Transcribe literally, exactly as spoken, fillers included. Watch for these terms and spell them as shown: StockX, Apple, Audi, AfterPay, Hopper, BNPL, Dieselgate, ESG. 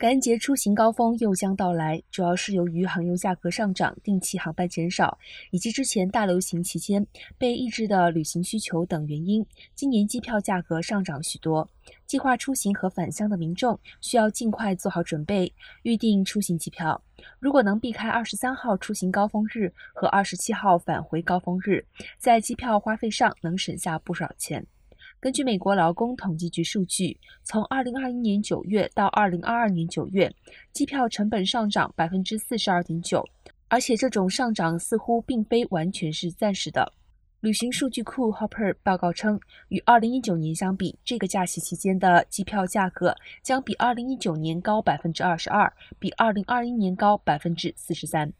感恩节出行高峰又将到来，主要是由于航油价格上涨、定期航班减少，以及之前大流行期间被抑制的旅行需求等原因，今年机票价格上涨许多。计划出行和返乡的民众需要尽快做好准备，预订出行机票。如果能避开二十三号出行高峰日和二十七号返回高峰日，在机票花费上能省下不少钱。根据美国劳工统计局数据，从二零二一年九月到二零二二年九月，机票成本上涨 百分之四十二点九， 而且这种上涨似乎并非完全是暂时的。旅行数据库 Hopper 报告称，与二零一九年相比，这个假期期间的机票价格将比二零一九年高 百分之二十二，比二零二一年高 百分之四十三。